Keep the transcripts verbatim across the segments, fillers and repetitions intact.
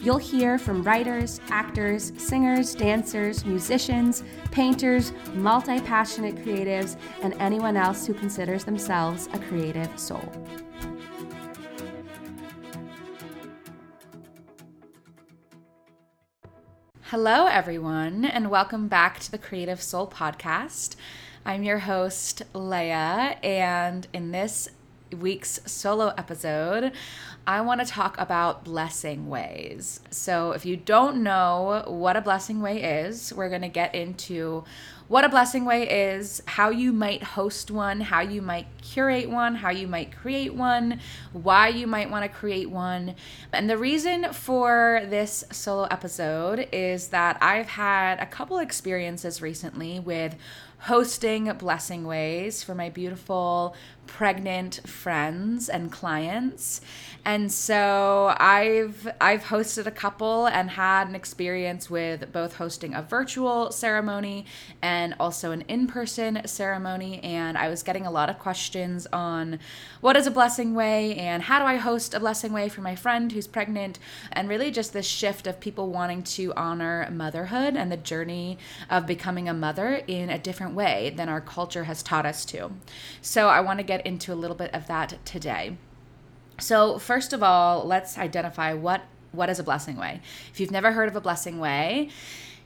you'll hear from writers, actors, singers, dancers, musicians, painters, multi-passionate creatives, and anyone else who considers themselves a creative soul. Hello, everyone, and welcome back to the Creative Soul Podcast. I'm your host, Leya, and in this week's solo episode, I want to talk about blessing ways. So if you don't know what a blessing way is, we're going to get into what a blessing way is, how you might host one, how you might curate one, how you might create one, why you might want to create one. And the reason for this solo episode is that I've had a couple experiences recently with hosting blessing ways for my beautiful pregnant friends and clients. And so I've I've hosted a couple and had an experience with both hosting a virtual ceremony and also an in-person ceremony. And I was getting a lot of questions on what is a blessing way and how do I host a blessing way for my friend who's pregnant, and really just this shift of people wanting to honor motherhood and the journey of becoming a mother in a different way than our culture has taught us to. So I want to get into a little bit of that today. So first of all, let's identify what what is a blessing way. If you've never heard of a blessing way,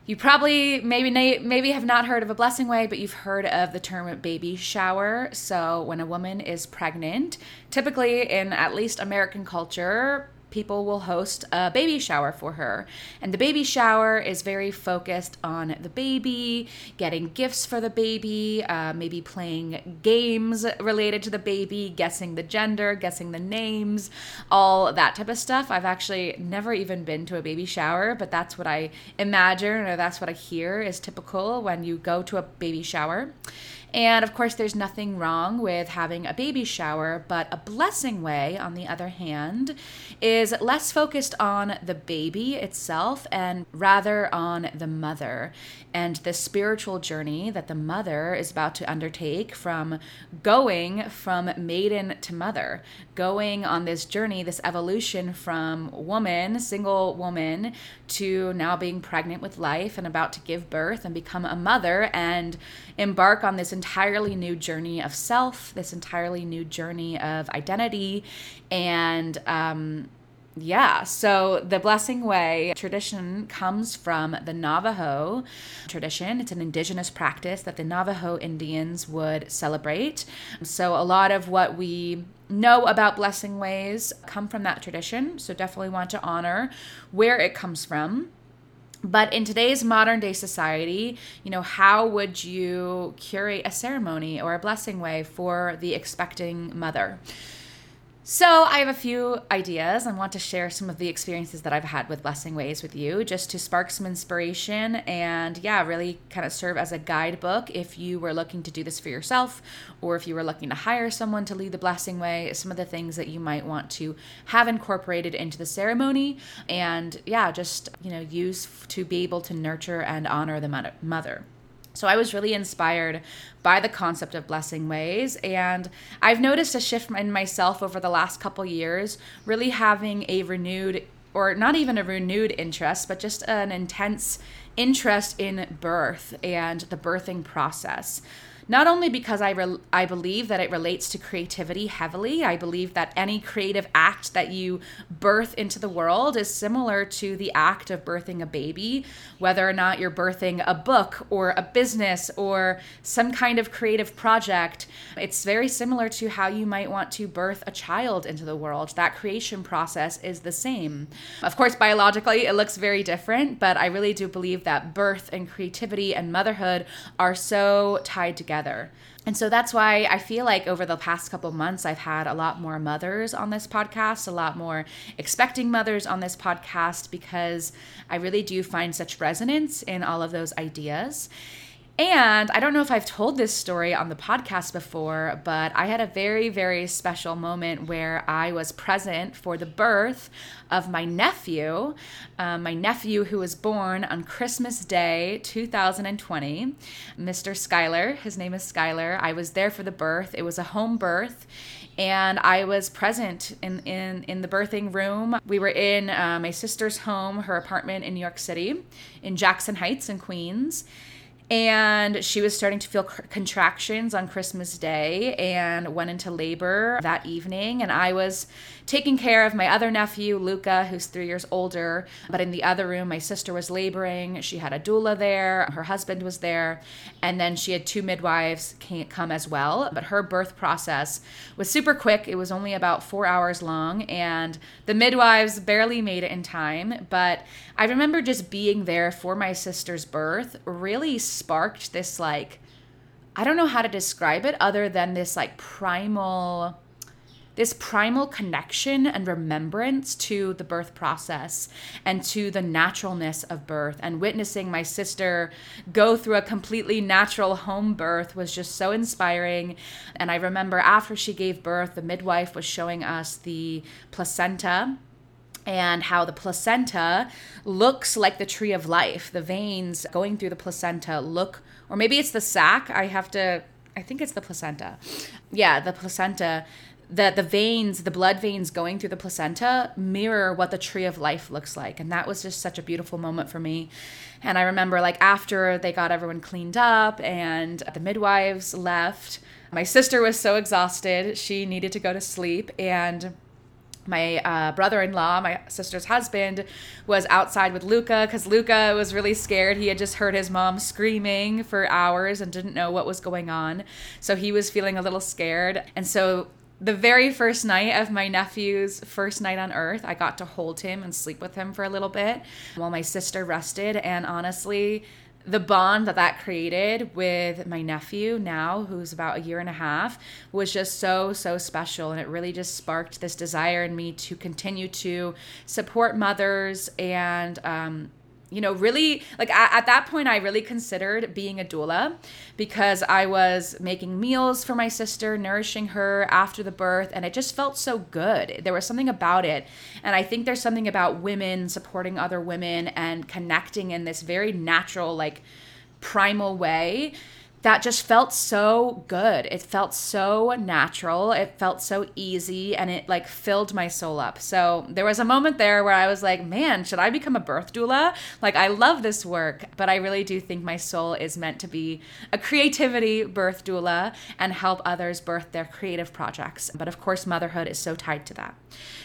you probably maybe maybe have not heard of a blessing way, but you've heard of the term baby shower. So when a woman is pregnant, typically in at least American culture, people will host a baby shower for her. And the baby shower is very focused on the baby, getting gifts for the baby, uh, maybe playing games related to the baby, guessing the gender, guessing the names, all that type of stuff. I've actually never even been to a baby shower, but that's what I imagine, or that's what I hear is typical when you go to a baby shower. And of course, there's nothing wrong with having a baby shower, but a blessing way, on the other hand, is less focused on the baby itself and rather on the mother and the spiritual journey that the mother is about to undertake from going from maiden to mother, going on this journey, this evolution from woman, single woman, to now being pregnant with life and about to give birth and become a mother and embark on this entirely new journey of self, this entirely new journey of identity. And um, yeah, so the blessing way tradition comes from the Navajo tradition. It's an indigenous practice that the Navajo Indians would celebrate. So a lot of what we know about blessing ways come from that tradition. So definitely want to honor where it comes from. But in today's modern day society, you know, how would you curate a ceremony or a blessing way for the expecting mother? So I have a few ideas. I want to share some of the experiences that I've had with blessing ways with you, just to spark some inspiration and, yeah, really kind of serve as a guidebook if you were looking to do this for yourself, or if you were looking to hire someone to lead the blessing way, some of the things that you might want to have incorporated into the ceremony and, yeah, just, you know, use to be able to nurture and honor the mother. So I was really inspired by the concept of blessing ways, and I've noticed a shift in myself over the last couple years, really having a renewed, or not even a renewed interest, but just an intense interest in birth and the birthing process. Not only because I re- I believe that it relates to creativity heavily, I believe that any creative act that you birth into the world is similar to the act of birthing a baby, whether or not you're birthing a book or a business or some kind of creative project. It's very similar to how you might want to birth a child into the world. That creation process is the same. Of course, biologically, it looks very different, but I really do believe that birth and creativity and motherhood are so tied together. And so that's why I feel like over the past couple months, I've had a lot more mothers on this podcast, a lot more expecting mothers on this podcast, because I really do find such resonance in all of those ideas. And I don't know if I've told this story on the podcast before, but I had a very, very special moment where I was present for the birth of my nephew, um, my nephew who was born on Christmas Day, two thousand twenty, Mister Skyler. His name is Skyler. I was there for the birth. It was a home birth. And I was present in, in, in the birthing room. We were in uh, my sister's home, her apartment in New York City, in Jackson Heights in Queens. And she was starting to feel contractions on Christmas Day and went into labor that evening. And I was taking care of my other nephew, Luca, who's three years older. But in the other room, my sister was laboring. She had a doula there. Her husband was there. And then she had two midwives come as well. But her birth process was super quick. It was only about four hours long. And the midwives barely made it in time. But I remember just being there for my sister's birth really sparked this, like, I don't know how to describe it other than this like primal, this primal connection and remembrance to the birth process and to the naturalness of birth. And witnessing my sister go through a completely natural home birth was just so inspiring. And I remember after she gave birth, the midwife was showing us the placenta, and how the placenta looks like the tree of life. The veins going through the placenta look, or maybe it's the sac. I have to, I think it's the placenta. Yeah, the placenta, the, the veins, the blood veins going through the placenta mirror what the tree of life looks like. And that was just such a beautiful moment for me. And I remember, like, after they got everyone cleaned up and the midwives left, my sister was so exhausted. She needed to go to sleep, and my uh, brother-in-law, my sister's husband, was outside with Luca because Luca was really scared. He had just heard his mom screaming for hours and didn't know what was going on. So he was feeling a little scared. And so the very first night of my nephew's first night on earth, I got to hold him and sleep with him for a little bit while my sister rested. And honestly, the bond that that created with my nephew now, who's about a year and a half, was just so, so special. And it really just sparked this desire in me to continue to support mothers and, um, you know, really, like, at that point, I really considered being a doula because I was making meals for my sister, nourishing her after the birth, and it just felt so good. There was something about it. And I think there's something about women supporting other women and connecting in this very natural, like, primal way that just felt so good. It felt so natural. It felt so easy, and it, like, filled my soul up. So there was a moment there where I was like, man, should I become a birth doula? Like, I love this work, but I really do think my soul is meant to be a creativity birth doula and help others birth their creative projects. But of course, motherhood is so tied to that.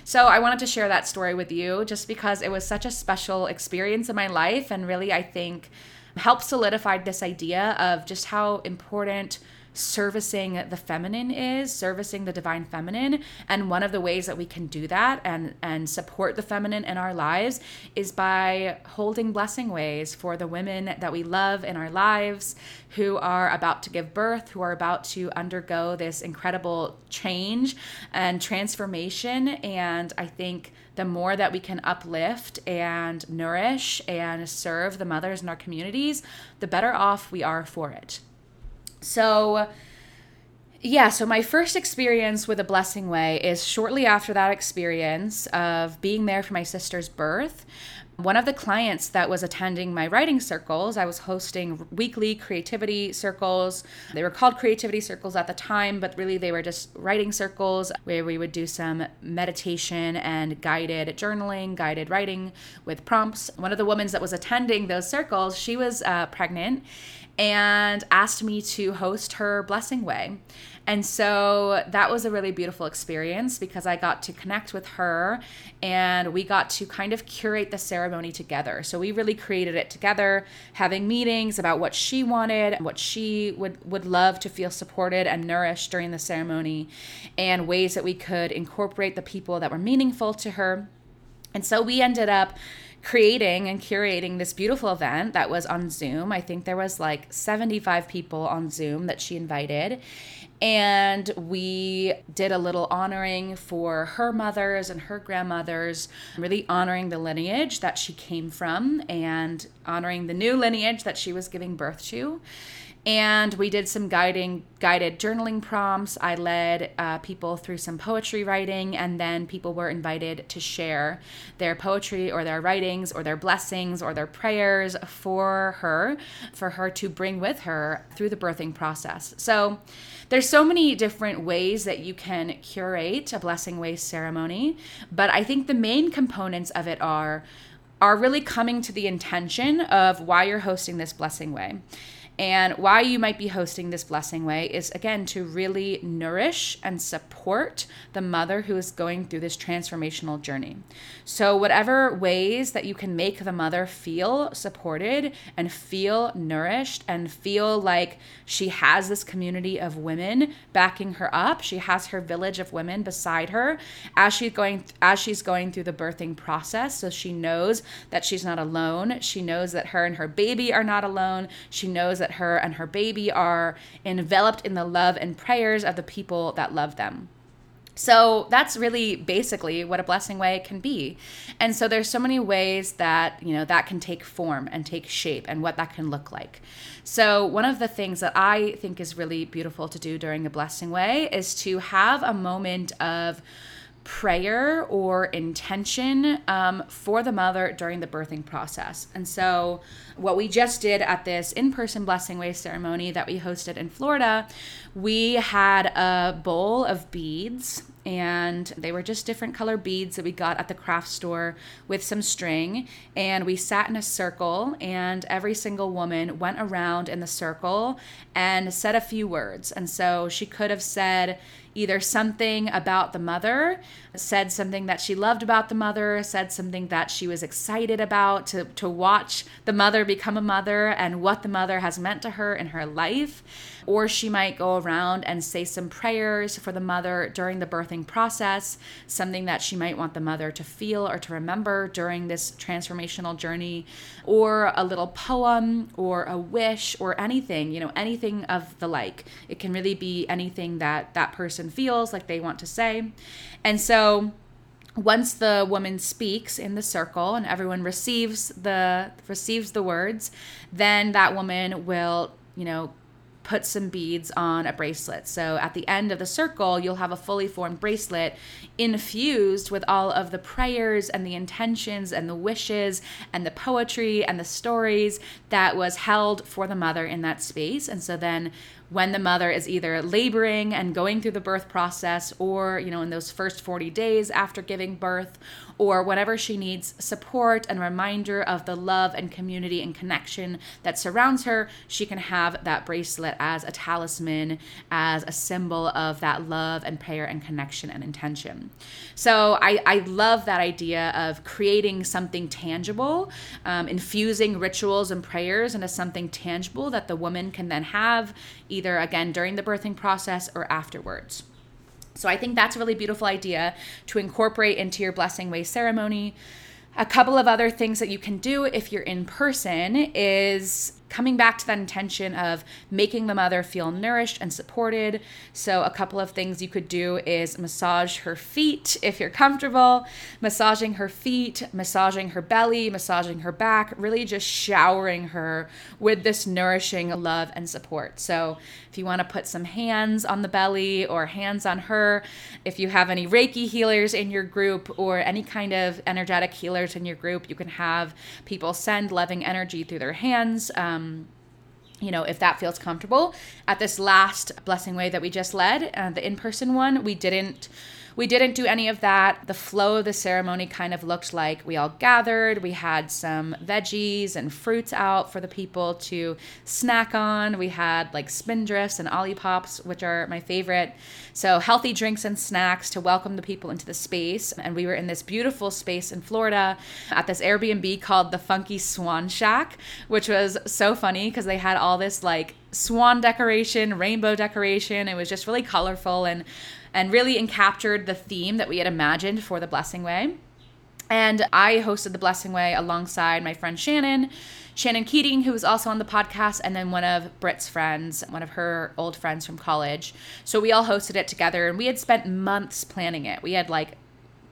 So I wanted to share that story with you just because it was such a special experience in my life, and really, I think, helped solidify this idea of just how important servicing the feminine is, servicing the divine feminine. And one of the ways that we can do that and, and support the feminine in our lives is by holding blessing ways for the women that we love in our lives who are about to give birth, who are about to undergo this incredible change and transformation. And I think the more that we can uplift and nourish and serve the mothers in our communities, the better off we are for it. So yeah, so my first experience with a blessing way is shortly after that experience of being there for my sister's birth. One of the clients that was attending my writing circles, I was hosting weekly creativity circles. They were called creativity circles at the time, but really they were just writing circles where we would do some meditation and guided journaling, guided writing with prompts. One of the women that was attending those circles, she was uh, pregnant and asked me to host her blessing way. And so that was a really beautiful experience because I got to connect with her and we got to kind of curate the ceremony together. So we really created it together, having meetings about what she wanted, what she would, would love to feel supported and nourished during the ceremony, and ways that we could incorporate the people that were meaningful to her. And so we ended up creating and curating this beautiful event that was on Zoom. I think there was like seventy-five people on Zoom that she invited. And we did a little honoring for her mothers and her grandmothers, really honoring the lineage that she came from and honoring the new lineage that she was giving birth to. And we did some guiding, guided journaling prompts. I led uh, people through some poetry writing, and then people were invited to share their poetry or their writings or their blessings or their prayers for her, for her to bring with her through the birthing process. So there's so many different ways that you can curate a blessing waist ceremony, but I think the main components of it are, are really coming to the intention of why you're hosting this blessing way. And why you might be hosting this blessing way is, again, to really nourish and support the mother who is going through this transformational journey. So whatever ways that you can make the mother feel supported and feel nourished and feel like she has this community of women backing her up, she has her village of women beside her as she's going, as she's going through the birthing process, so she knows that she's not alone. She knows that her and her baby are not alone. She knows that that her and her baby are enveloped in the love and prayers of the people that love them. So that's really basically what a blessing way can be. And so there's so many ways that, you know, that can take form and take shape and what that can look like. So one of the things that I think is really beautiful to do during the blessing way is to have a moment of prayer or intention um, for the mother during the birthing process. And so what we just did at this in-person blessing way ceremony that we hosted in Florida, we had a bowl of beads, and they were just different color beads that we got at the craft store with some string, and we sat in a circle, and every single woman went around in the circle and said a few words. And so she could have said either something about the mother, said something that she loved about the mother, said something that she was excited about to, to watch the mother become a mother and what the mother has meant to her in her life. Or she might go around and say some prayers for the mother during the birthing process, something that she might want the mother to feel or to remember during this transformational journey, or a little poem or a wish or anything, you know, anything of the like. It can really be anything that that person feels like they want to say. And so once the woman speaks in the circle and everyone receives the receives the words, then that woman will, you know, put some beads on a bracelet. So at the end of the circle, you'll have a fully formed bracelet infused with all of the prayers and the intentions and the wishes and the poetry and the stories that was held for the mother in that space. And so then when the mother is either laboring and going through the birth process, or, you know, in those first forty days after giving birth, or whenever she needs support and reminder of the love and community and connection that surrounds her, she can have that bracelet as a talisman, as a symbol of that love and prayer and connection and intention. So I, I love that idea of creating something tangible, um, infusing rituals and prayers into something tangible that the woman can then have either, again, during the birthing process or afterwards. So I think that's a really beautiful idea to incorporate into your blessing way ceremony. A couple of other things that you can do if you're in person is coming back to that intention of making the mother feel nourished and supported. So a couple of things you could do is massage her feet if you're comfortable, massaging her feet, massaging her belly, massaging her back, really just showering her with this nourishing love and support. So if you want to put some hands on the belly or hands on her, if you have any Reiki healers in your group or any kind of energetic healers in your group, you can have people send loving energy through their hands. Um, you know, if that feels comfortable. At this last blessing way that we just led, uh, the in-person one, we didn't We didn't do any of that. The flow of the ceremony kind of looked like we all gathered. We had some veggies and fruits out for the people to snack on. We had like spindrifts and Olipops, which are my favorite. So healthy drinks and snacks to welcome the people into the space. And we were in this beautiful space in Florida at this Airbnb called the Funky Swan Shack, which was so funny because they had all this like swan decoration, rainbow decoration. It was just really colorful and and really encaptured the theme that we had imagined for the blessing way. And I hosted The Blessing Way alongside my friend Shannon, Shannon Keating, who was also on the podcast, and then one of Britt's friends, one of her old friends from college. So we all hosted it together, and we had spent months planning it. We had like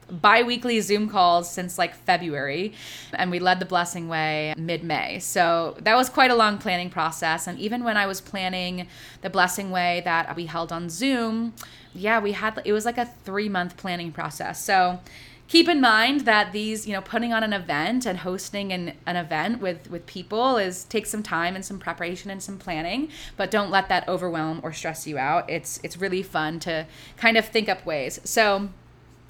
bi-weekly Zoom calls since like February, and we led The Blessing Way mid-May. So that was quite a long planning process. And even when I was planning The Blessing Way that we held on Zoom, yeah, we had, it was like a three-month planning process. So keep in mind that these, you know, putting on an event and hosting an, an event with, with people is takes some time and some preparation and some planning, but don't let that overwhelm or stress you out. It's it's really fun to kind of think up ways. So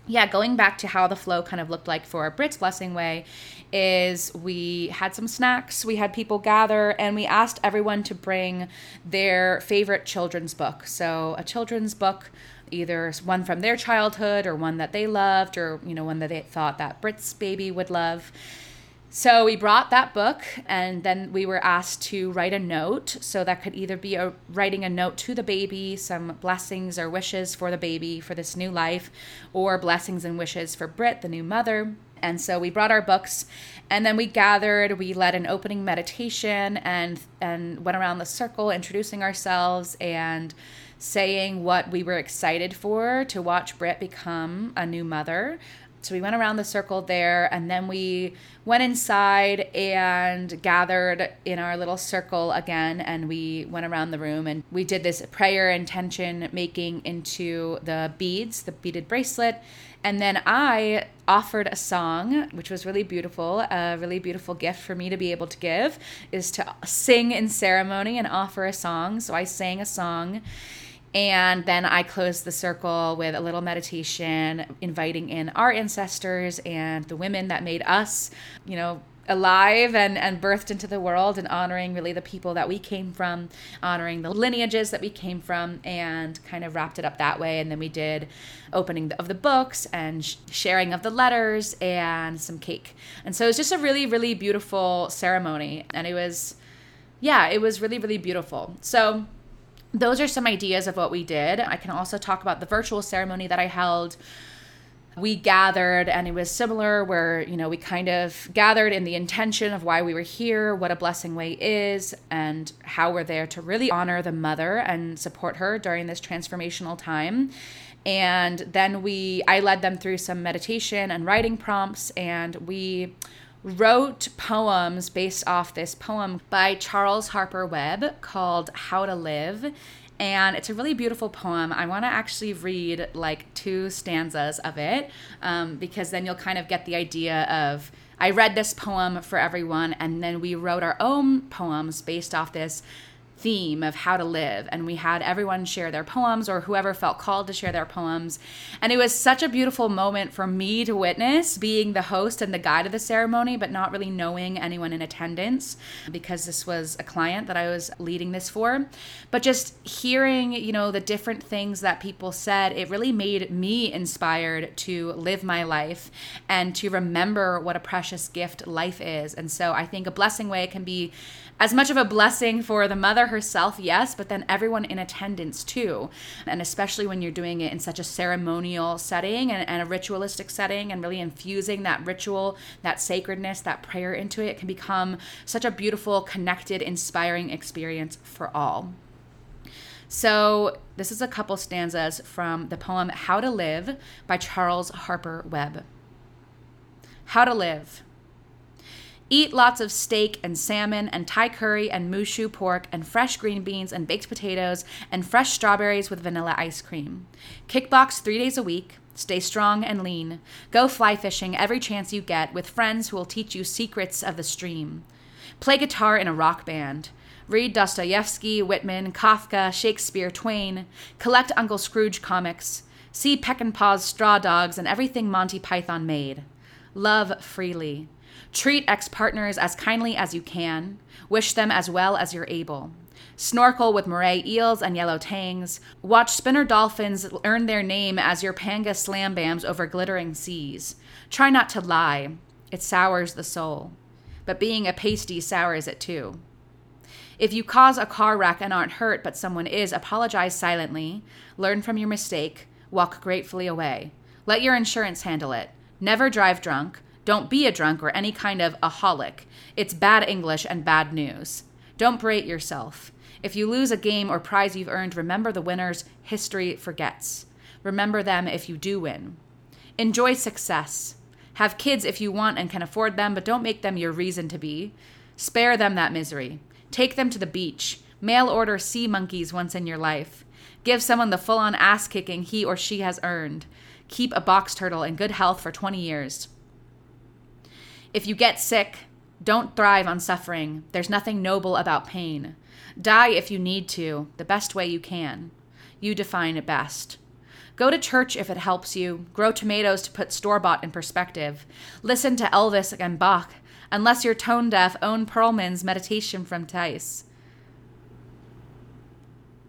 yeah, going back to how the flow kind of looked like for Britt's Blessing Way is we had some snacks, we had people gather, and we asked everyone to bring their favorite children's book. So a children's book, either one from their childhood or one that they loved, or, you know, one that they thought that Britt's baby would love. So we brought that book, and then we were asked to write a note. So that could either be a, writing a note to the baby, some blessings or wishes for the baby for this new life, or blessings and wishes for Britt, the new mother. And so we brought our books, and then we gathered, we led an opening meditation and and went around the circle introducing ourselves and saying what we were excited for to watch Britt become a new mother. So we went around the circle there, and then we went inside and gathered in our little circle again, and we went around the room, and we did this prayer intention making into the beads, the beaded bracelet. And then I offered a song, which was really beautiful, a really beautiful gift for me to be able to give, is to sing in ceremony and offer a song. So I sang a song. And then I closed the circle with a little meditation, inviting in our ancestors and the women that made us, you know, alive and, and birthed into the world, and honoring really the people that we came from, honoring the lineages that we came from, and kind of wrapped it up that way. And then we did opening of the books and sharing of the letters and some cake. And so it was just a really, really beautiful ceremony. And it was, yeah, it was really, really beautiful. So those are some ideas of what we did. I can also talk about the virtual ceremony that I held. We gathered, and it was similar where, you know, we kind of gathered in the intention of why we were here, what a blessing way is, and how we're there to really honor the mother and support her during this transformational time. And then we, I led them through some meditation and writing prompts, and we wrote poems based off this poem by Charles Harper Webb called How to Live. And it's a really beautiful poem. I want to actually read like two stanzas of it um, because then you'll kind of get the idea of, I read this poem for everyone, and then we wrote our own poems based off this theme of how to live, and we had everyone share their poems, or whoever felt called to share their poems. And it was such a beautiful moment for me to witness, being the host and the guide of the ceremony, but not really knowing anyone in attendance, because this was a client that I was leading this for. But just hearing, you know, the different things that people said, it really made me inspired to live my life and to remember what a precious gift life is. And so I think a blessing way can be as much of a blessing for the mother herself, yes, but then everyone in attendance too. And especially when you're doing it in such a ceremonial setting and, and a ritualistic setting, and really infusing that ritual, that sacredness, that prayer into it, it can become such a beautiful, connected, inspiring experience for all. So this is a couple stanzas from the poem How to Live by Charles Harper Webb. How to live. Eat lots of steak and salmon and Thai curry and mushu pork and fresh green beans and baked potatoes and fresh strawberries with vanilla ice cream. Kickbox three days a week. Stay strong and lean. Go fly fishing every chance you get with friends who will teach you secrets of the stream. Play guitar in a rock band. Read Dostoevsky, Whitman, Kafka, Shakespeare, Twain. Collect Uncle Scrooge comics. See Peckinpah's Straw Dogs and everything Monty Python made. Love freely. Treat ex-partners as kindly as you can. Wish them as well as you're able. Snorkel with moray eels and yellow tangs. Watch spinner dolphins earn their name as your panga slam bams over glittering seas. Try not to lie. It sours the soul. But being a pasty sours it too. If you cause a car wreck and aren't hurt but someone is, apologize silently. Learn from your mistake. Walk gratefully away. Let your insurance handle it. Never drive drunk. Don't be a drunk or any kind of aholic. It's bad English and bad news. Don't berate yourself. If you lose a game or prize you've earned, remember the winners. History forgets. Remember them if you do win. Enjoy success. Have kids if you want and can afford them, but don't make them your reason to be. Spare them that misery. Take them to the beach. Mail order sea monkeys once in your life. Give someone the full-on ass-kicking he or she has earned. Keep a box turtle in good health for twenty years. If you get sick, don't thrive on suffering. There's nothing noble about pain. Die if you need to, the best way you can. You define it best. Go to church if it helps you. Grow tomatoes to put store-bought in perspective. Listen to Elvis and Bach, unless you're tone-deaf, own Perlman's Meditation from Thaïs.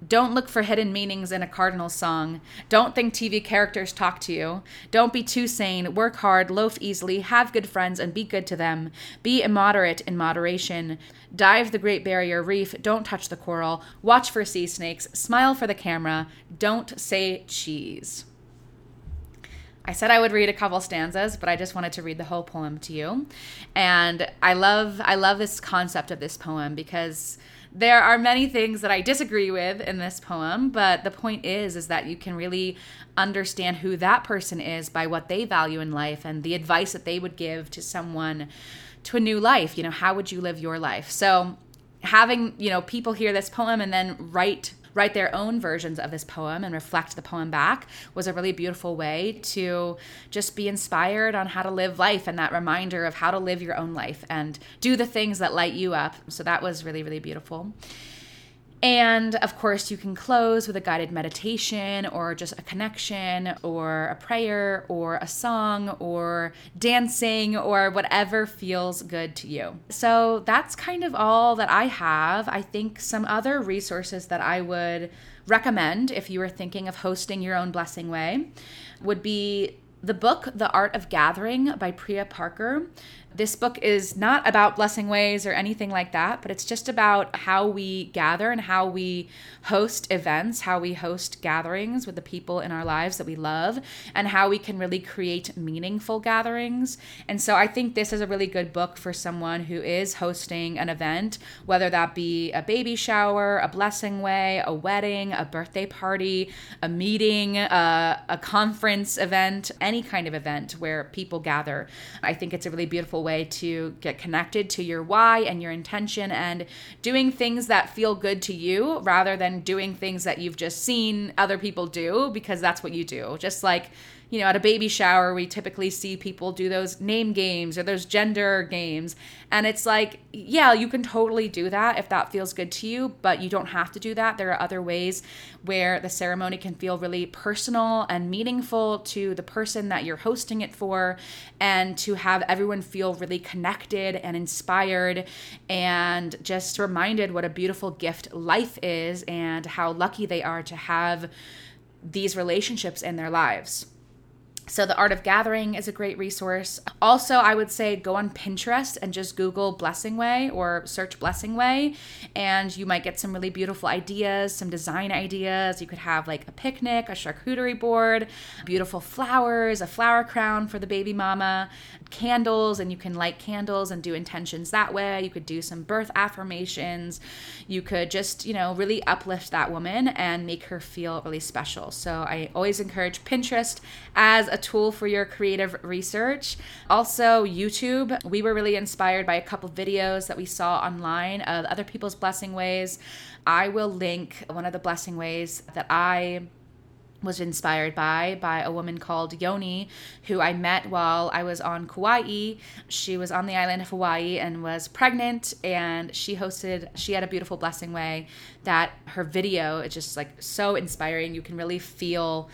Don't look for hidden meanings in a Cardinals song. Don't think T V characters talk to you. Don't be too sane. Work hard, loaf easily, have good friends, and be good to them. Be immoderate in moderation. Dive the Great Barrier Reef. Don't touch the coral. Watch for sea snakes. Smile for the camera. Don't say cheese. I said I would read a couple stanzas, but I just wanted to read the whole poem to you. And I love, I love this concept of this poem because there are many things that I disagree with in this poem, but the point is, is that you can really understand who that person is by what they value in life and the advice that they would give to someone to a new life. You know, how would you live your life? So having, you know, people hear this poem and then write write their own versions of this poem and reflect the poem back was a really beautiful way to just be inspired on how to live life and that reminder of how to live your own life and do the things that light you up. So that was really, really beautiful. And of course, you can close with a guided meditation or just a connection or a prayer or a song or dancing or whatever feels good to you. So that's kind of all that I have. I think some other resources that I would recommend if you were thinking of hosting your own blessing way would be the book, The Art of Gathering by Priya Parker. This book is not about blessing ways or anything like that, but it's just about how we gather and how we host events, how we host gatherings with the people in our lives that we love, and how we can really create meaningful gatherings. And so I think this is a really good book for someone who is hosting an event, whether that be a baby shower, a blessing way, a wedding, a birthday party, a meeting, a, a conference event, any kind of event where people gather. I think it's a really beautiful way to get connected to your why and your intention and doing things that feel good to you rather than doing things that you've just seen other people do, because that's what you do. Just like, you know, at a baby shower, we typically see people do those name games or those gender games. And it's like, yeah, you can totally do that if that feels good to you, but you don't have to do that. There are other ways where the ceremony can feel really personal and meaningful to the person that you're hosting it for, and to have everyone feel really connected and inspired and just reminded what a beautiful gift life is and how lucky they are to have these relationships in their lives. So The Art of Gathering is a great resource. Also, I would say go on Pinterest and just Google blessing way or search blessing way, and you might get some really beautiful ideas, some design ideas. You could have like a picnic, a charcuterie board, beautiful flowers, a flower crown for the baby mama, candles, and you can light candles and do intentions that way. You could do some birth affirmations. You could just, you know, really uplift that woman and make her feel really special. So I always encourage Pinterest as a tool for your creative research. Also, YouTube. We were really inspired by a couple of videos that we saw online of other people's blessing ways. I will link one of the blessing ways that I was inspired by, by a woman called Yoni, who I met while I was on Kauai. She was on the island of Hawaii and was pregnant, and she hosted, she had a beautiful blessing way that her video is just like so inspiring. You can really feel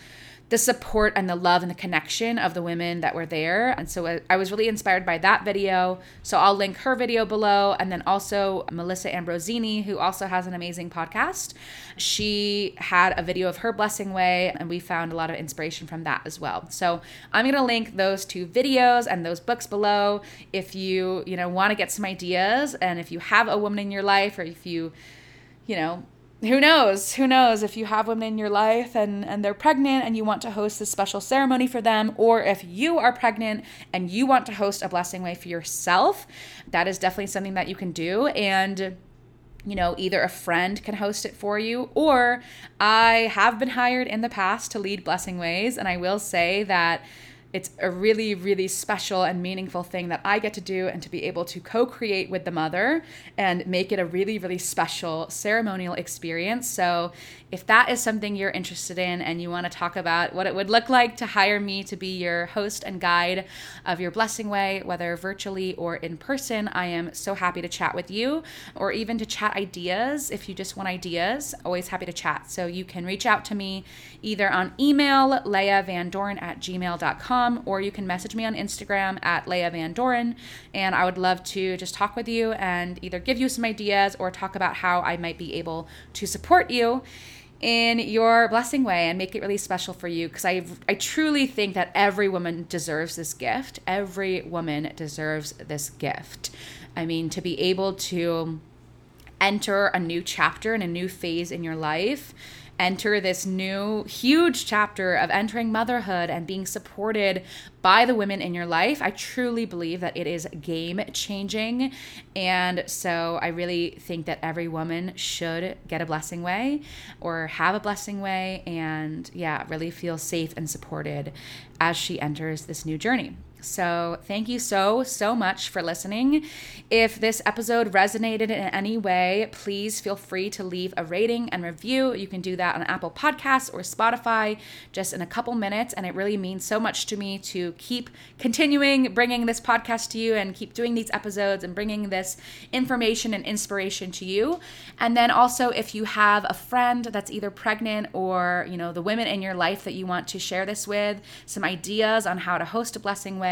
the support and the love and the connection of the women that were there. And so I was really inspired by that video. So I'll link her video below. And then also Melissa Ambrosini, who also has an amazing podcast. She had a video of her blessing way, and we found a lot of inspiration from that as well. So I'm going to link those two videos and those books below if you, you know, want to get some ideas. And if you have a woman in your life, or if you, you know, who knows? Who knows if you have women in your life and, and they're pregnant and you want to host this special ceremony for them, or if you are pregnant and you want to host a blessing way for yourself, that is definitely something that you can do. And you know, either a friend can host it for you, or I have been hired in the past to lead blessing ways. And I will say that it's a really, really special and meaningful thing that I get to do, and to be able to co-create with the mother and make it a really, really special ceremonial experience. So if that is something you're interested in and you want to talk about what it would look like to hire me to be your host and guide of your blessing way, whether virtually or in person, I am so happy to chat with you, or even to chat ideas. If you just want ideas, always happy to chat. So you can reach out to me either on email, leya van doren at gmail dot com, or you can message me on Instagram at Leya Van Doren, and I would love to just talk with you and either give you some ideas or talk about how I might be able to support you in your blessing way and make it really special for you, because I I truly think that every woman deserves this gift. Every woman deserves this gift. I mean, to be able to enter a new chapter and a new phase in your life, enter this new huge chapter of entering motherhood and being supported by the women in your life, I truly believe that it is game changing. And so I really think that every woman should get a blessing way or have a blessing way, and yeah, really feel safe and supported as she enters this new journey. So thank you so, so much for listening. If this episode resonated in any way, please feel free to leave a rating and review. You can do that on Apple Podcasts or Spotify just in a couple minutes. And it really means so much to me to keep continuing bringing this podcast to you and keep doing these episodes and bringing this information and inspiration to you. And then also, if you have a friend that's either pregnant or, you know, the women in your life that you want to share this with, some ideas on how to host a blessing way,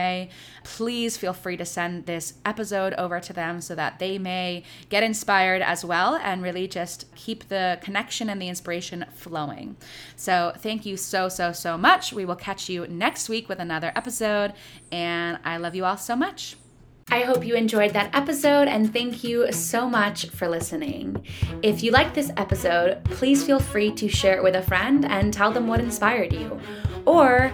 please feel free to send this episode over to them so that they may get inspired as well and really just keep the connection and the inspiration flowing. So thank you so, so, so much. We will catch you next week with another episode, and I love you all so much. I hope you enjoyed that episode, and thank you so much for listening. If you liked this episode, please feel free to share it with a friend and tell them what inspired you. Or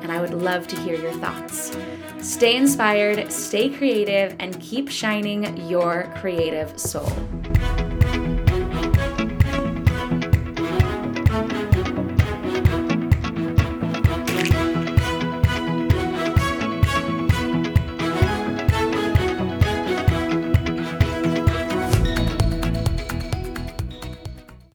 and I would love to hear your thoughts. Stay inspired, stay creative, and keep shining your creative soul.